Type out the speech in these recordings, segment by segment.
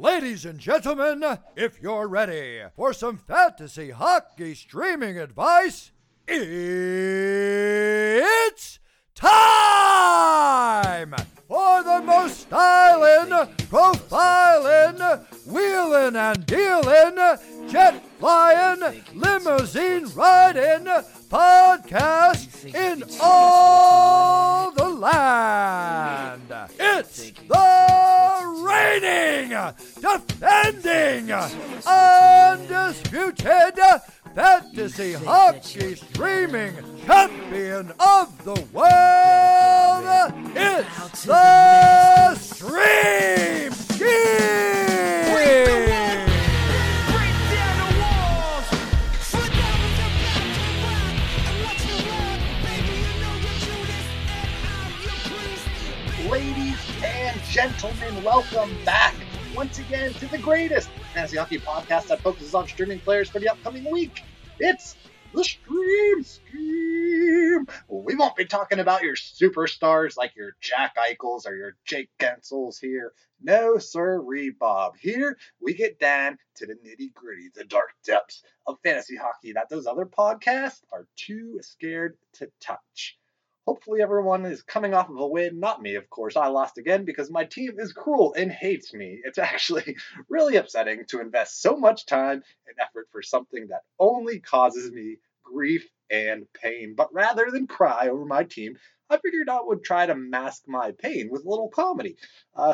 Ladies and gentlemen, if you're ready for some fantasy hockey streaming advice, it's time for the most styling, profiling, wheeling and dealing, jet flying, limousine riding podcast in all the land. It's the reigning, defending, undisputed fantasy hockey streaming champion of the world. It's the Stream Scheme. Ladies and gentlemen, welcome back once again to the greatest fantasy hockey podcast that focuses on streaming players for the upcoming week. It's the Stream Scheme. We won't be talking about your superstars like your Jack Eichels or your Jake Gensels here. No, sirree, Bob. Here we get down to the nitty-gritty, the dark depths of fantasy hockey that those other podcasts are too scared to touch. Hopefully everyone is coming off of a win. Not me, of course. I lost again because my team is cruel and hates me. It's actually really upsetting to invest so much time and effort for something that only causes me grief and pain. But rather than cry over my team, I figured I would try to mask my pain with a little comedy.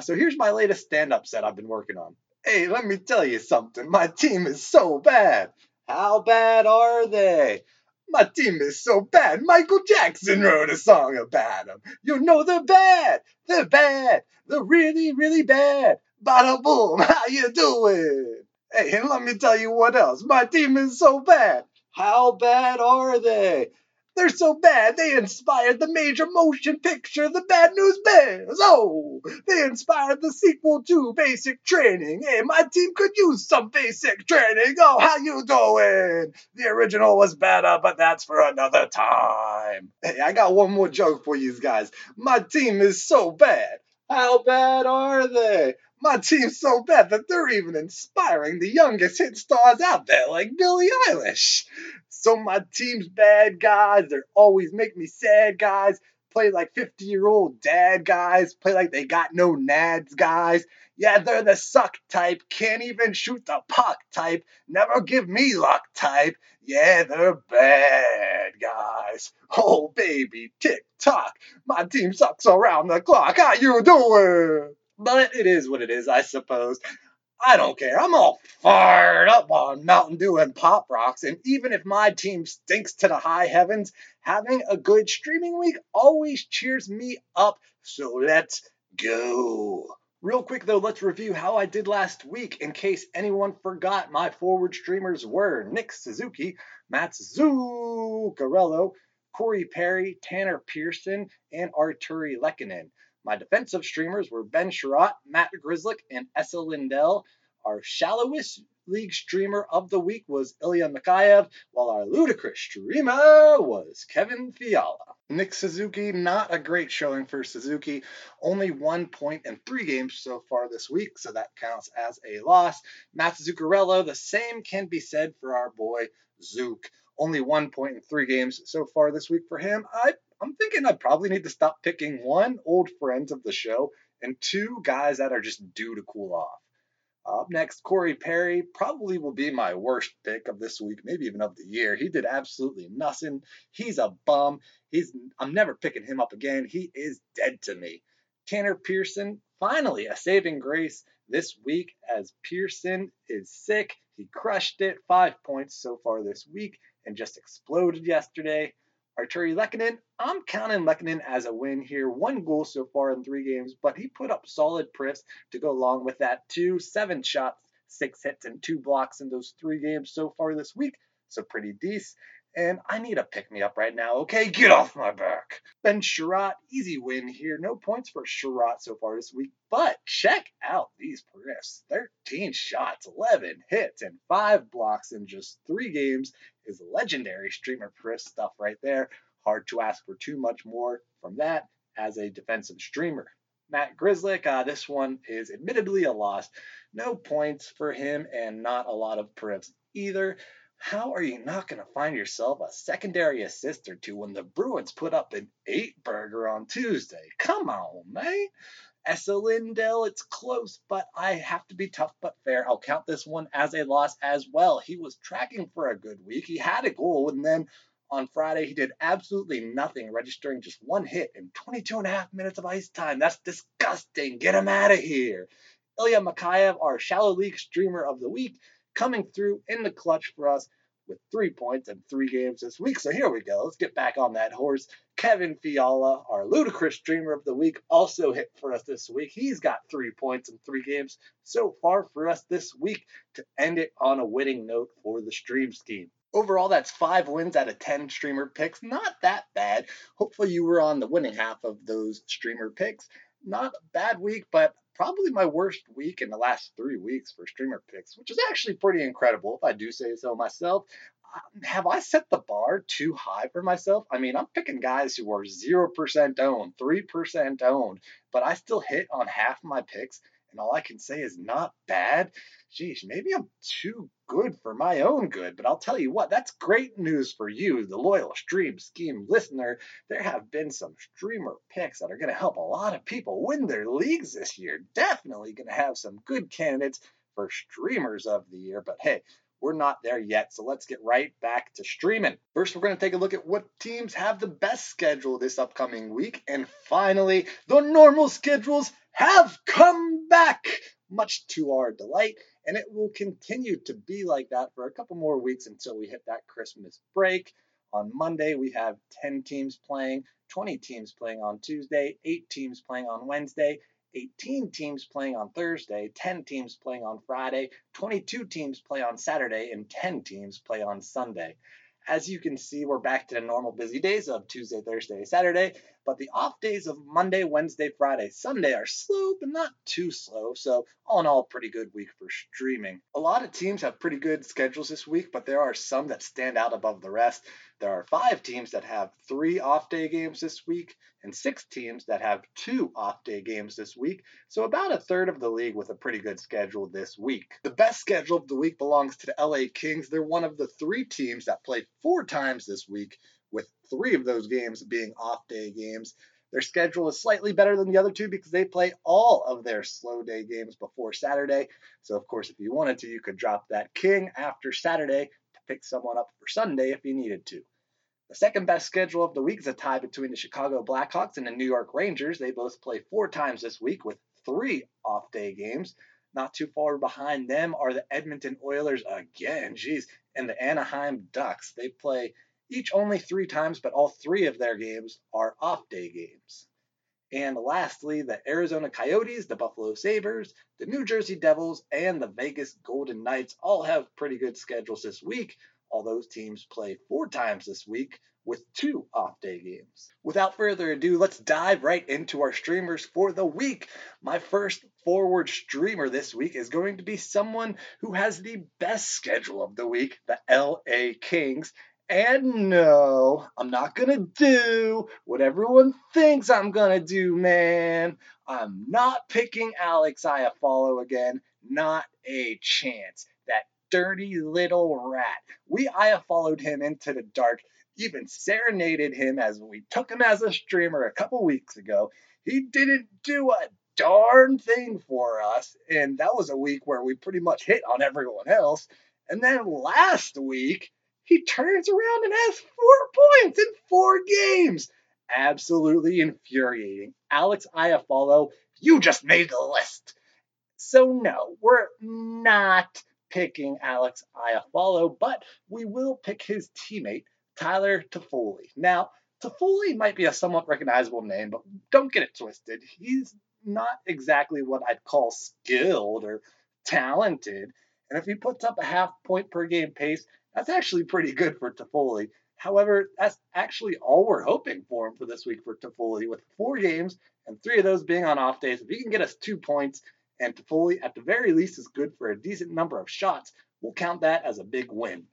So here's my latest stand-up set I've been working on. Hey, let me tell you something. My team is so bad. How bad are they? My team is so bad, Michael Jackson wrote a song about them. You know they're bad. They're bad. They're really, really bad. Bada boom, how you doing? Hey, and let me tell you what else. My team is so bad. How bad are they? They're so bad, they inspired the major motion picture, The Bad News Bears. Oh, they inspired the sequel to Basic Training. Hey, my team could use some basic training. Oh, how you doing? The original was better, but that's for another time. Hey, I got one more joke for you guys. My team is so bad. How bad are they? My team's so bad that they're even inspiring the youngest hit stars out there, like Billie Eilish. So my team's bad guys, they always make me sad guys, play like 50-year-old dad guys, play like they got no nads guys. Yeah, they're the suck type, can't even shoot the puck type, never give me luck type. Yeah, they're bad guys. Oh, baby, tick-tock, my team sucks around the clock. How you doing? But it is what it is, I suppose. I don't care. I'm all fired up on Mountain Dew and Pop Rocks, and even if my team stinks to the high heavens, having a good streaming week always cheers me up, so let's go. Real quick, though, let's review how I did last week in case anyone forgot. My forward streamers were Nick Suzuki, Matt Zuccarello, Corey Perry, Tanner Pearson, and Artturi Lehkonen. My defensive streamers were Ben Sherratt, Matt Grzelcyk, and Esa Lindell. Our shallowest league streamer of the week was Ilya Mikheyev, while our ludicrous streamer was Kevin Fiala. Nick Suzuki, not a great showing for Suzuki. Only 1 point in 3 games so far this week, so that counts as a loss. Matt Zuccarello, the same can be said for our boy Zook. Only 1 point in 3 games so far this week for him. I'm thinking I probably need to stop picking one, old friends of the show, and two guys that are just due to cool off. Up next, Corey Perry probably will be my worst pick of this week, maybe even of the year. He did absolutely nothing. He's a bum. I'm never picking him up again. He is dead to me. Tanner Pearson, finally a saving grace this week as Pearson is sick. He crushed it. 5 points so far this week and just exploded yesterday. Artturi Lehkonen, I'm counting Lehkonen as a win here. 1 goal so far in 3 games, but he put up solid priffs to go along with that too. 7 shots, 6 hits, and 2 blocks in those 3 games so far this week, so pretty decent. And I need a pick-me-up right now, okay? Get off my back. Ben Sherratt, easy win here. No points for Sherratt so far this week, but check out these priffs. 13 shots, 11 hits, and 5 blocks in just 3 games is legendary streamer priff stuff right there. Hard to ask for too much more from that as a defensive streamer. Matt Grzelcyk. This one is admittedly a loss. No points for him and not a lot of perips either. How are you not going to find yourself a secondary assist or two when the Bruins put up an 8-burger on Tuesday? Come on, mate. Esa Lindell, it's close, but I have to be tough but fair. I'll count this one as a loss as well. He was tracking for a good week. He had a goal, and then on Friday he did absolutely nothing, registering just one hit in 22 and a half minutes of ice time. That's disgusting. Get him out of here. Ilya Mikheyev, our shallow league streamer of the week, coming through in the clutch for us with 3 points in 3 games this week. So here we go. Let's get back on that horse. Kevin Fiala, our ludicrous streamer of the week, also hit for us this week. He's got 3 points in 3 games so far for us this week to end it on a winning note for the stream scheme. Overall, that's 5 wins out of 10 streamer picks. Not that bad. Hopefully you were on the winning half of those streamer picks. Not a bad week, but probably my worst week in the last 3 weeks for streamer picks, which is actually pretty incredible, if I do say so myself. Have I set the bar too high for myself? I mean, I'm picking guys who are 0% owned, 3% owned, but I still hit on half my picks, and all I can say is not bad. Geez, maybe I'm too good for my own good, but I'll tell you what, that's great news for you, the loyal Stream Scheme listener. There have been some streamer picks that are going to help a lot of people win their leagues this year. Definitely going to have some good candidates for streamers of the year, but hey, we're not there yet, so let's get right back to streaming. First, we're going to take a look at what teams have the best schedule this upcoming week. And finally, the normal schedules have come back, much to our delight. And it will continue to be like that for a couple more weeks until we hit that Christmas break. On Monday, we have 10 teams playing, 20 teams playing on Tuesday, 8 teams playing on Wednesday, 18 teams playing on Thursday, 10 teams playing on Friday, 22 teams play on Saturday, and 10 teams play on Sunday. As you can see, we're back to the normal busy days of Tuesday, Thursday, Saturday, but the off days of Monday, Wednesday, Friday, Sunday are slow, but not too slow, so all in all, pretty good week for streaming. A lot of teams have pretty good schedules this week, but there are some that stand out above the rest. There are 5 teams that have 3 off-day games this week, and 6 teams that have 2 off-day games this week, so about a third of the league with a pretty good schedule this week. The best schedule of the week belongs to the LA Kings. They're one of the 3 teams that play 4 times this week, with 3 of those games being off-day games. Their schedule is slightly better than the other 2 because they play all of their slow-day games before Saturday. So, of course, if you wanted to, you could drop that King after Saturday to pick someone up for Sunday if you needed to. The second best schedule of the week is a tie between the Chicago Blackhawks and the New York Rangers. They both play 4 times this week with 3 off-day games. Not too far behind them are the Edmonton Oilers again, and the Anaheim Ducks. They play each only 3 times, but all 3 of their games are off-day games. And lastly, the Arizona Coyotes, the Buffalo Sabres, the New Jersey Devils, and the Vegas Golden Knights all have pretty good schedules this week. All those teams play 4 times this week with 2 off-day games. Without further ado, let's dive right into our streamers for the week. My first forward streamer this week is going to be someone who has the best schedule of the week, the LA Kings. And no, I'm not going to do what everyone thinks I'm going to do, man. I'm not picking Alex Iafallo again. Not a chance. That dirty little rat. We Iafallo'd him into the dark, even serenaded him as we took him as a streamer a couple weeks ago. He didn't do a darn thing for us, and that was a week where we pretty much hit on everyone else. And then last week, he turns around and has 4 points in 4 games. Absolutely infuriating. Alex Iafallo, you just made the list. So no, we're not picking Alex Iafallo, but we will pick his teammate, Tyler Toffoli. Now, Toffoli might be a somewhat recognizable name, but don't get it twisted. He's not exactly what I'd call skilled or talented. And if he puts up a 0.5 point per game pace, that's actually pretty good for Toffoli. However, that's actually all we're hoping for him for this week for Toffoli, with 4 games and 3 of those being on off days. If he can get us 2 points and Toffoli at the very least is good for a decent number of shots, we'll count that as a big win.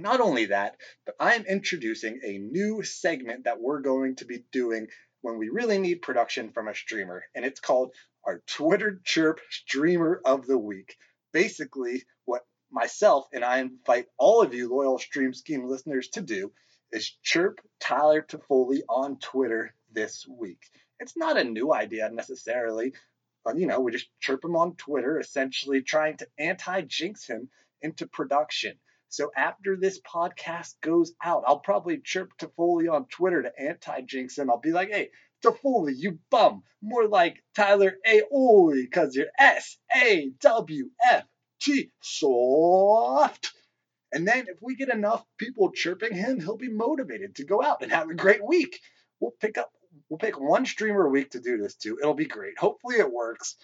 Not only that, but I'm introducing a new segment that we're going to be doing when we really need production from a streamer, and it's called our Twitter Chirp Streamer of the Week. Basically, what myself and I invite all of you loyal Stream Scheme listeners to do is chirp Tyler Toffoli on Twitter this week. It's not a new idea necessarily, but you know, we just chirp him on Twitter, essentially trying to anti-jinx him into production. So after this podcast goes out, I'll probably chirp Toffoli on Twitter to anti-jinx him. I'll be like, hey, Toffoli, you bum. More like Tyler Aoli, because you're S-A-W-F-T, soft. And then if we get enough people chirping him, he'll be motivated to go out and have a great week. We'll pick one streamer a week to do this to. It'll be great. Hopefully it works.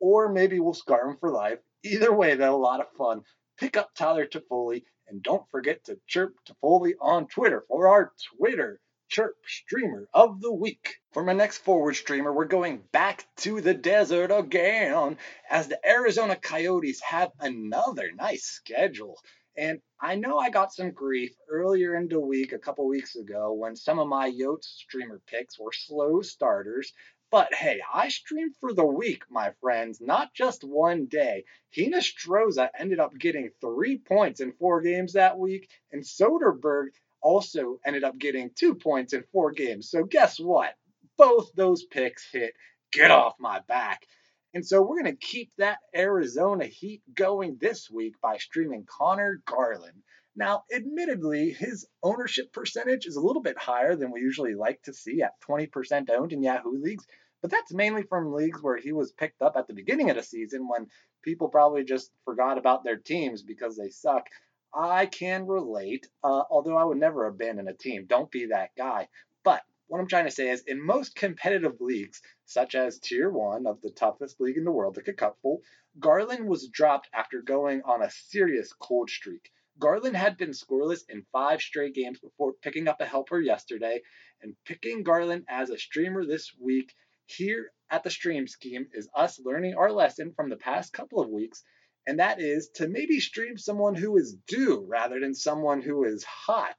Or maybe we'll scar him for life. Either way, that's a lot of fun. Pick up Tyler Toffoli, and don't forget to chirp Toffoli on Twitter for our Twitter Chirp Streamer of the Week. For my next forward streamer, we're going back to the desert again, as the Arizona Coyotes have another nice schedule. And I know I got some grief earlier in the week, a couple weeks ago, when some of my Yotes streamer picks were slow starters. But hey, I streamed for the week, my friends, not just one day. Hina Stroza ended up getting 3 points in 4 games that week, and Soderbergh also ended up getting 2 points in 4 games. So guess what? Both those picks hit. Get off my back. And so we're going to keep that Arizona heat going this week by streaming Connor Garland. Now, admittedly, his ownership percentage is a little bit higher than we usually like to see at 20% owned in Yahoo leagues, but that's mainly from leagues where he was picked up at the beginning of the season when people probably just forgot about their teams because they suck. I can relate, although I would never abandon a team. Don't be that guy. But what I'm trying to say is, in most competitive leagues, such as Tier 1 of the toughest league in the world, the Cupful, Garland was dropped after going on a serious cold streak. Garland had been scoreless in 5 straight games before picking up a helper yesterday, and picking Garland as a streamer this week here at the Stream Scheme is us learning our lesson from the past couple of weeks, and that is to maybe stream someone who is due rather than someone who is hot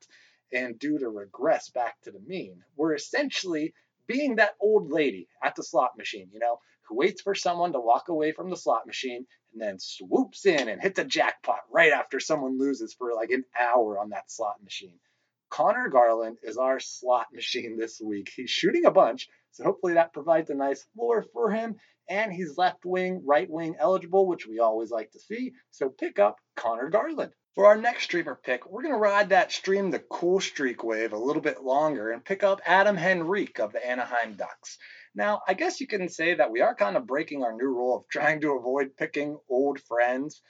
and due to regress back to the mean. We're essentially being that old lady at the slot machine, you know, who waits for someone to walk away from the slot machine and then swoops in and hits a jackpot right after someone loses for like an hour on that slot machine. Connor Garland is our slot machine this week. He's shooting a bunch, so hopefully that provides a nice floor for him. And he's left wing, right wing eligible, which we always like to see. So pick up Connor Garland. For our next streamer pick, we're going to ride that stream the cool streak wave a little bit longer and pick up Adam Henrique of the Anaheim Ducks. Now, I guess you can say that we are kind of breaking our new rule of trying to avoid picking old friends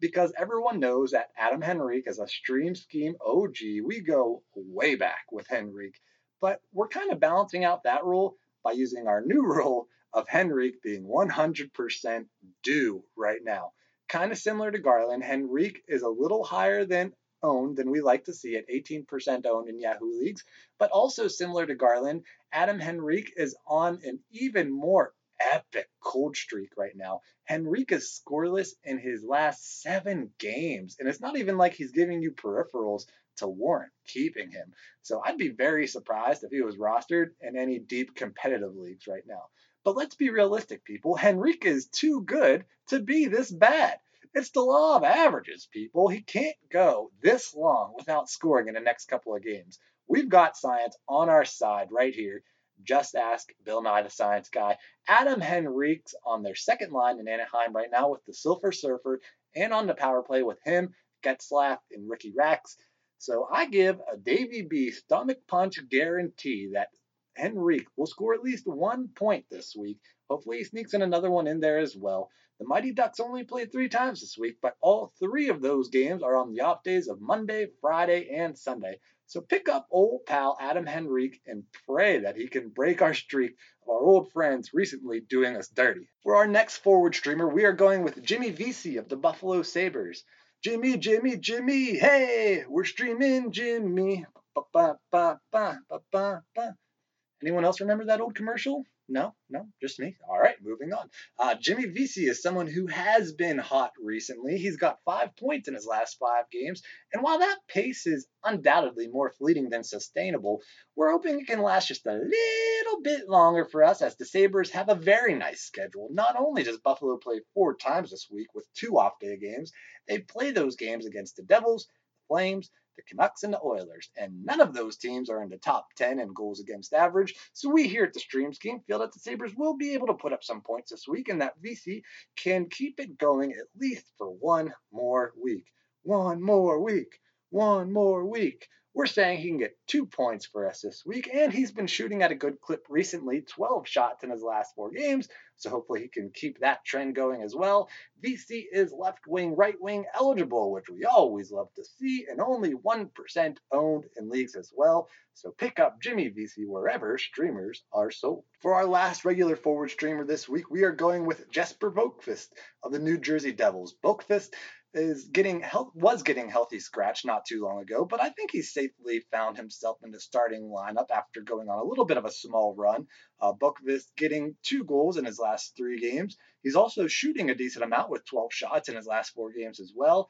because everyone knows that Adam Henrique is a Stream Scheme OG. We go way back with Henrique, but we're kind of balancing out that rule by using our new rule of Henrique being 100% due right now. Kind of similar to Garland, Henrique is a little higher than owned than we like to see at 18% owned in Yahoo leagues, but also similar to Garland, Adam Henrique is on an even more epic cold streak right now. Henrique is scoreless in his last 7 games, and it's not even like he's giving you peripherals to warrant keeping him. So I'd be very surprised if he was rostered in any deep competitive leagues right now. But let's be realistic, people. Henrique is too good to be this bad. It's the law of averages, people. He can't go this long without scoring in the next couple of games. We've got science on our side right here. Just ask Bill Nye, the science guy. Adam Henrique's on their second line in Anaheim right now with the Silver Surfer, and on the power play with him, Getzlaf, and Ricky Rax. So I give a Davey B stomach punch guarantee that Henrique will score at least 1 point this week. Hopefully he sneaks in another one in there as well. The Mighty Ducks only played 3 times this week, but all 3 of those games are on the off days of Monday, Friday, and Sunday. So pick up old pal Adam Henrique and pray that he can break our streak of our old friends recently doing us dirty. For our next forward streamer, we are going with Jimmy Vesey of the Buffalo Sabres. Jimmy, Jimmy, Jimmy, hey, we're streaming Jimmy. Ba, ba, ba, ba, ba, ba. Anyone else remember that old commercial? No, just me. All right, moving on. Jimmy Vesey is someone who has been hot recently. He's got 5 points in his last 5 games, and while that pace is undoubtedly more fleeting than sustainable, we're hoping it can last just a little bit longer for us, as the Sabres have a very nice schedule. Not only does Buffalo play 4 times this week with 2 off-day games, they play those games against the Devils, the Flames, the Canucks, and the Oilers, and none of those teams are in the top 10 in goals against average, so we here at the Stream Scheme feel that the Sabres will be able to put up some points this week and that VC can keep it going at least for one more week. We're saying he can get 2 points for us this week, and he's been shooting at a good clip recently, 12 shots in his last 4 games, so hopefully he can keep that trend going as well. VC is left wing, right wing eligible, which we always love to see, and only 1% owned in leagues as well, so pick up Jimmy VC wherever streamers are sold. For our last regular forward streamer this week, we are going with Jesper Boqvist of the New Jersey Devils. Boqvist was getting healthy scratch not too long ago, but I think he safely found himself in the starting lineup after going on a little bit of a small run. Boqvist getting 2 goals in his last 3 games. He's also shooting a decent amount with 12 shots in his last 4 games as well.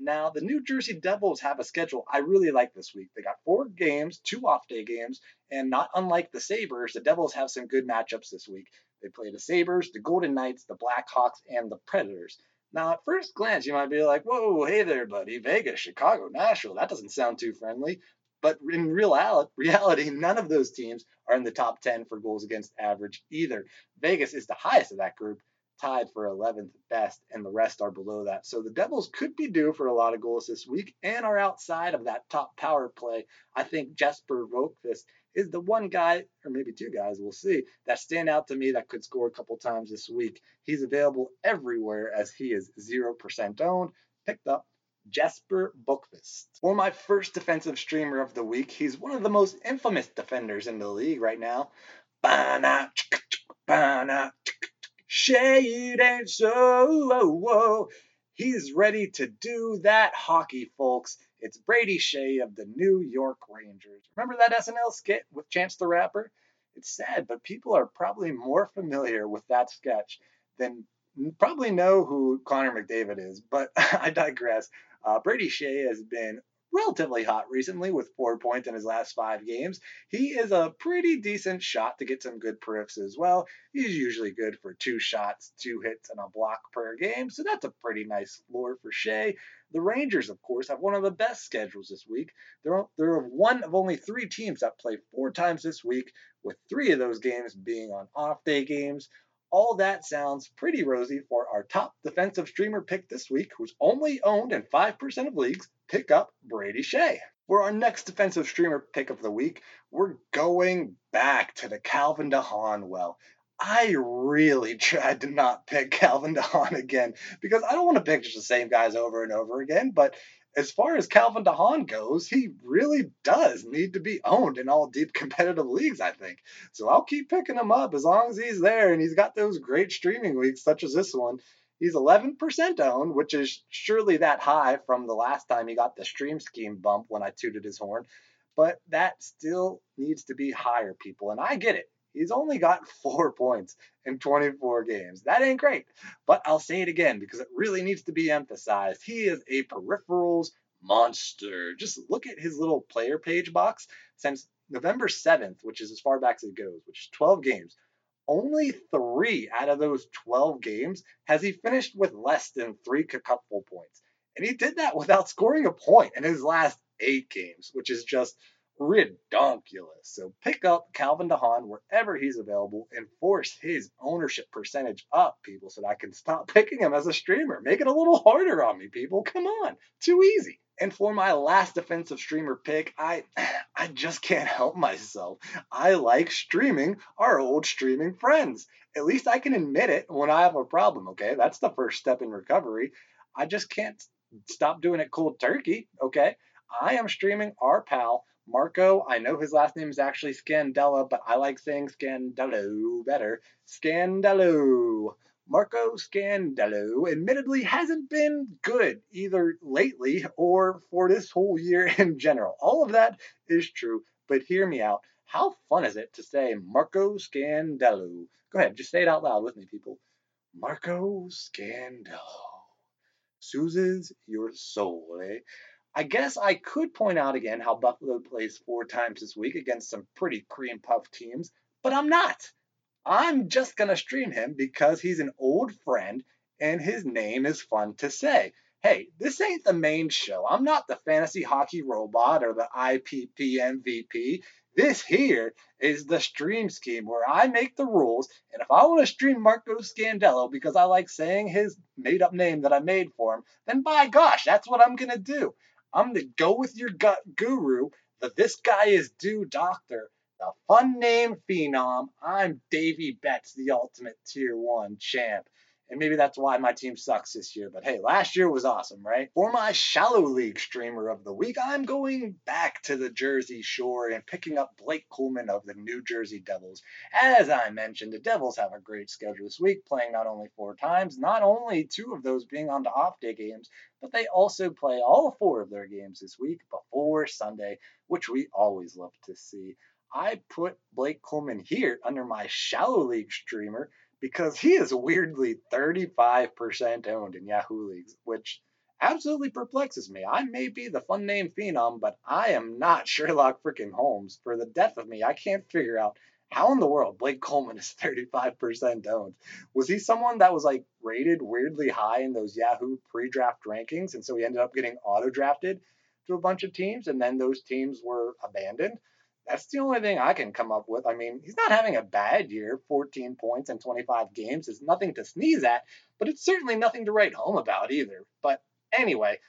Now, the New Jersey Devils have a schedule I really like this week. They got 4 games, 2 off-day games, and not unlike the Sabres, the Devils have some good matchups this week. They play the Sabres, the Golden Knights, the Blackhawks, and the Predators. Now, at first glance, you might be like, whoa, hey there, buddy, Vegas, Chicago, Nashville, that doesn't sound too friendly. But in reality, none of those teams are in the top 10 for goals against average either. Vegas is the highest of that group, tied for 11th best, and the rest are below that. So the Devils could be due for a lot of goals this week and are outside of that top power play. I think Jesper Boqvist is the one guy, or maybe 2 guys, we'll see, that stand out to me that could score a couple times this week. He's available everywhere as he is 0% owned. Picked up Jesper Boqvist. For my first defensive streamer of the week, he's one of the most infamous defenders in the league right now. Shade and so. He's ready to do that hockey, folks. It's Brady Skjei of the New York Rangers. Remember that SNL skit with Chance the Rapper? It's sad, but people are probably more familiar with that sketch than probably know who Connor McDavid is, but I digress. Brady Skjei has been relatively hot recently with 4 points in his last 5 games. He is a pretty decent shot to get some good perfs as well. He's usually good for 2 shots, 2 hits, and a block per game, so that's a pretty nice floor for Skjei. The Rangers, of course, have one of the best schedules this week. They're one of only 3 teams that play 4 times this week, with 3 of those games being on off-day games. All that sounds pretty rosy for our top defensive streamer pick this week, who's only owned in 5% of leagues. Pick up Brady Skjei. For our next defensive streamer pick of the week, we're going back to the Calvin DeHaan well. I really tried to not pick Calvin DeHaan again because I don't want to pick just the same guys over and over again, but as far as Calvin DeHaan goes, he really does need to be owned in all deep competitive leagues, I think. So I'll keep picking him up as long as he's there and he's got those great streaming weeks such as this one. He's 11% owned, which is surely that high from the last time he got the Stream Scheme bump when I tooted his horn, but that still needs to be higher, people, and I get it. He's only got 4 points in 24 games. That ain't great, but I'll say it again because it really needs to be emphasized. He is a peripherals monster. Just look at his little player page box. Since November 7th, which is as far back as it goes, which is 12 games, only 3 out of those 12 games has he finished with less than 3 Cupful points. And he did that without scoring a point in his last 8 games, which is just ridonkulous. So pick up Calvin DeHaan wherever he's available and force his ownership percentage up, people, so that I can stop picking him as a streamer. Make it a little harder on me, people. Come on. Too easy. And for my last defensive streamer pick, I just can't help myself. I like streaming our old streaming friends. At least I can admit it when I have a problem, okay? That's the first step in recovery. I just can't stop doing it cold turkey, okay? I am streaming our pal, Marco. I know his last name is actually Scandella, but I like saying Scandello better. Scandello. Marco Scandella admittedly hasn't been good either lately or for this whole year in general. All of that is true, but hear me out. How fun is it to say Marco Scandella? Go ahead, just say it out loud with me, people. Marco Scandella. Soothes your soul, eh? I guess I could point out again how Buffalo plays 4 times this week against some pretty cream puff teams, but I'm not. I'm just going to stream him because he's an old friend and his name is fun to say. Hey, this ain't the main show. I'm not the fantasy hockey robot or the IPP MVP. This here is the stream scheme where I make the rules, and if I want to stream Marco Scandella because I like saying his made-up name that I made for him, then by gosh, that's what I'm going to do. I'm the go-with-your-gut guru, the this-guy-is-due doctor, the fun-name phenom. I'm Davey Betts, the ultimate Tier 1 champ. And maybe that's why my team sucks this year. But hey, last year was awesome, right? For my shallow league streamer of the week, I'm going back to the Jersey Shore and picking up Blake Coleman of the New Jersey Devils. As I mentioned, the Devils have a great schedule this week, playing not only 4 times, not only 2 of those being on the off day games, but they also play all 4 of their games this week before Sunday, which we always love to see. I put Blake Coleman here under my shallow league streamer, because he is weirdly 35% owned in Yahoo leagues, which absolutely perplexes me. I may be the fun name phenom, but I am not Sherlock freaking Holmes. For the death of me, I can't figure out how in the world Blake Coleman is 35% owned. Was he someone that was like rated weirdly high in those Yahoo pre-draft rankings, and so he ended up getting auto-drafted to a bunch of teams, and then those teams were abandoned? That's the only thing I can come up with. I mean, he's not having a bad year. 14 points in 25 games is nothing to sneeze at, but it's certainly nothing to write home about either. But anyway,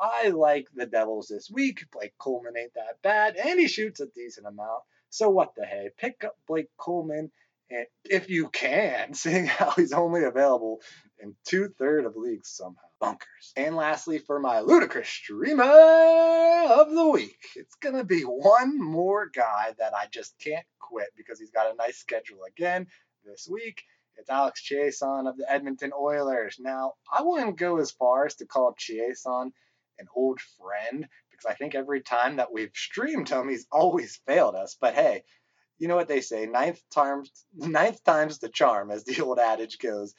I like the Devils this week. Blake Coleman ain't that bad, and he shoots a decent amount. So what the hey? Pick up Blake Coleman, and if you can, seeing how he's only available in 2/3 of leagues somehow. Bunkers. And lastly, for my ludicrous streamer of the week, it's going to be one more guy that I just can't quit because he's got a nice schedule again this week. It's Alex Chiasson of the Edmonton Oilers. Now, I wouldn't go as far as to call Chiasson an old friend because I think every time that we've streamed him, he's always failed us. But hey, you know what they say, ninth time's the charm, as the old adage goes.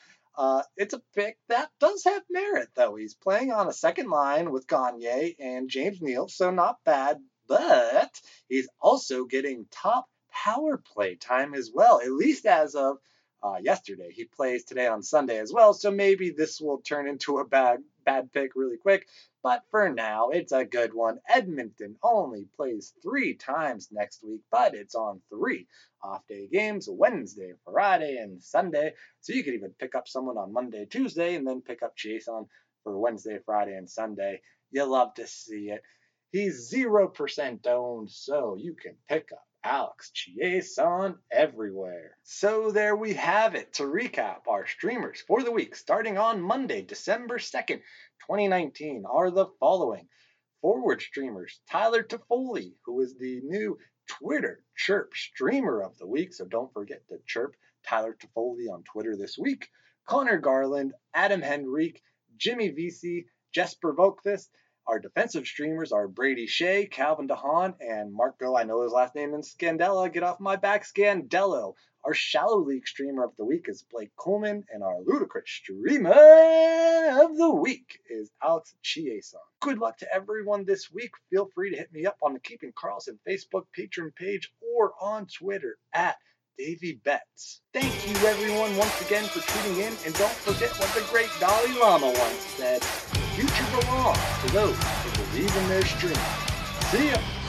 It's a pick that does have merit, though. He's playing on a second line with Gagne and James Neal, so not bad, but he's also getting top power play time as well, at least as of yesterday. He plays today on Sunday as well, so maybe this will turn into a bad pick really quick, but for now, it's a good one. Edmonton only plays 3 times next week, but it's on 3 off-day games, Wednesday, Friday, and Sunday, so you could even pick up someone on Monday, Tuesday, and then pick up Chiasson for Wednesday, Friday, and Sunday. You love to see it. He's 0% owned, so you can pick up Alex Chiasson everywhere. So there we have it. To recap, our streamers for the week starting on Monday, December 2nd, 2019 are the following. Forward streamers, Tyler Toffoli, who is the new Twitter Chirp Streamer of the Week, so don't forget to chirp Tyler Toffoli on Twitter this week. Connor Garland, Adam Henrique, Jimmy Vesey, Jesper Boqvist. Our defensive streamers are Brady Skjei, Calvin DeHaan, and Marco, I know his last name, and Scandella. Get off my back, Scandello. Our shallow league streamer of the week is Blake Coleman, and our ludicrous streamer of the week is Alex Chiasson. Good luck to everyone this week. Feel free to hit me up on the Keeping Carlson Facebook patron page or on Twitter at Davey Betts. Thank you, everyone, once again for tuning in, and don't forget what the great Dalai Lama once said. Future belongs to those who believe in their strength. See ya!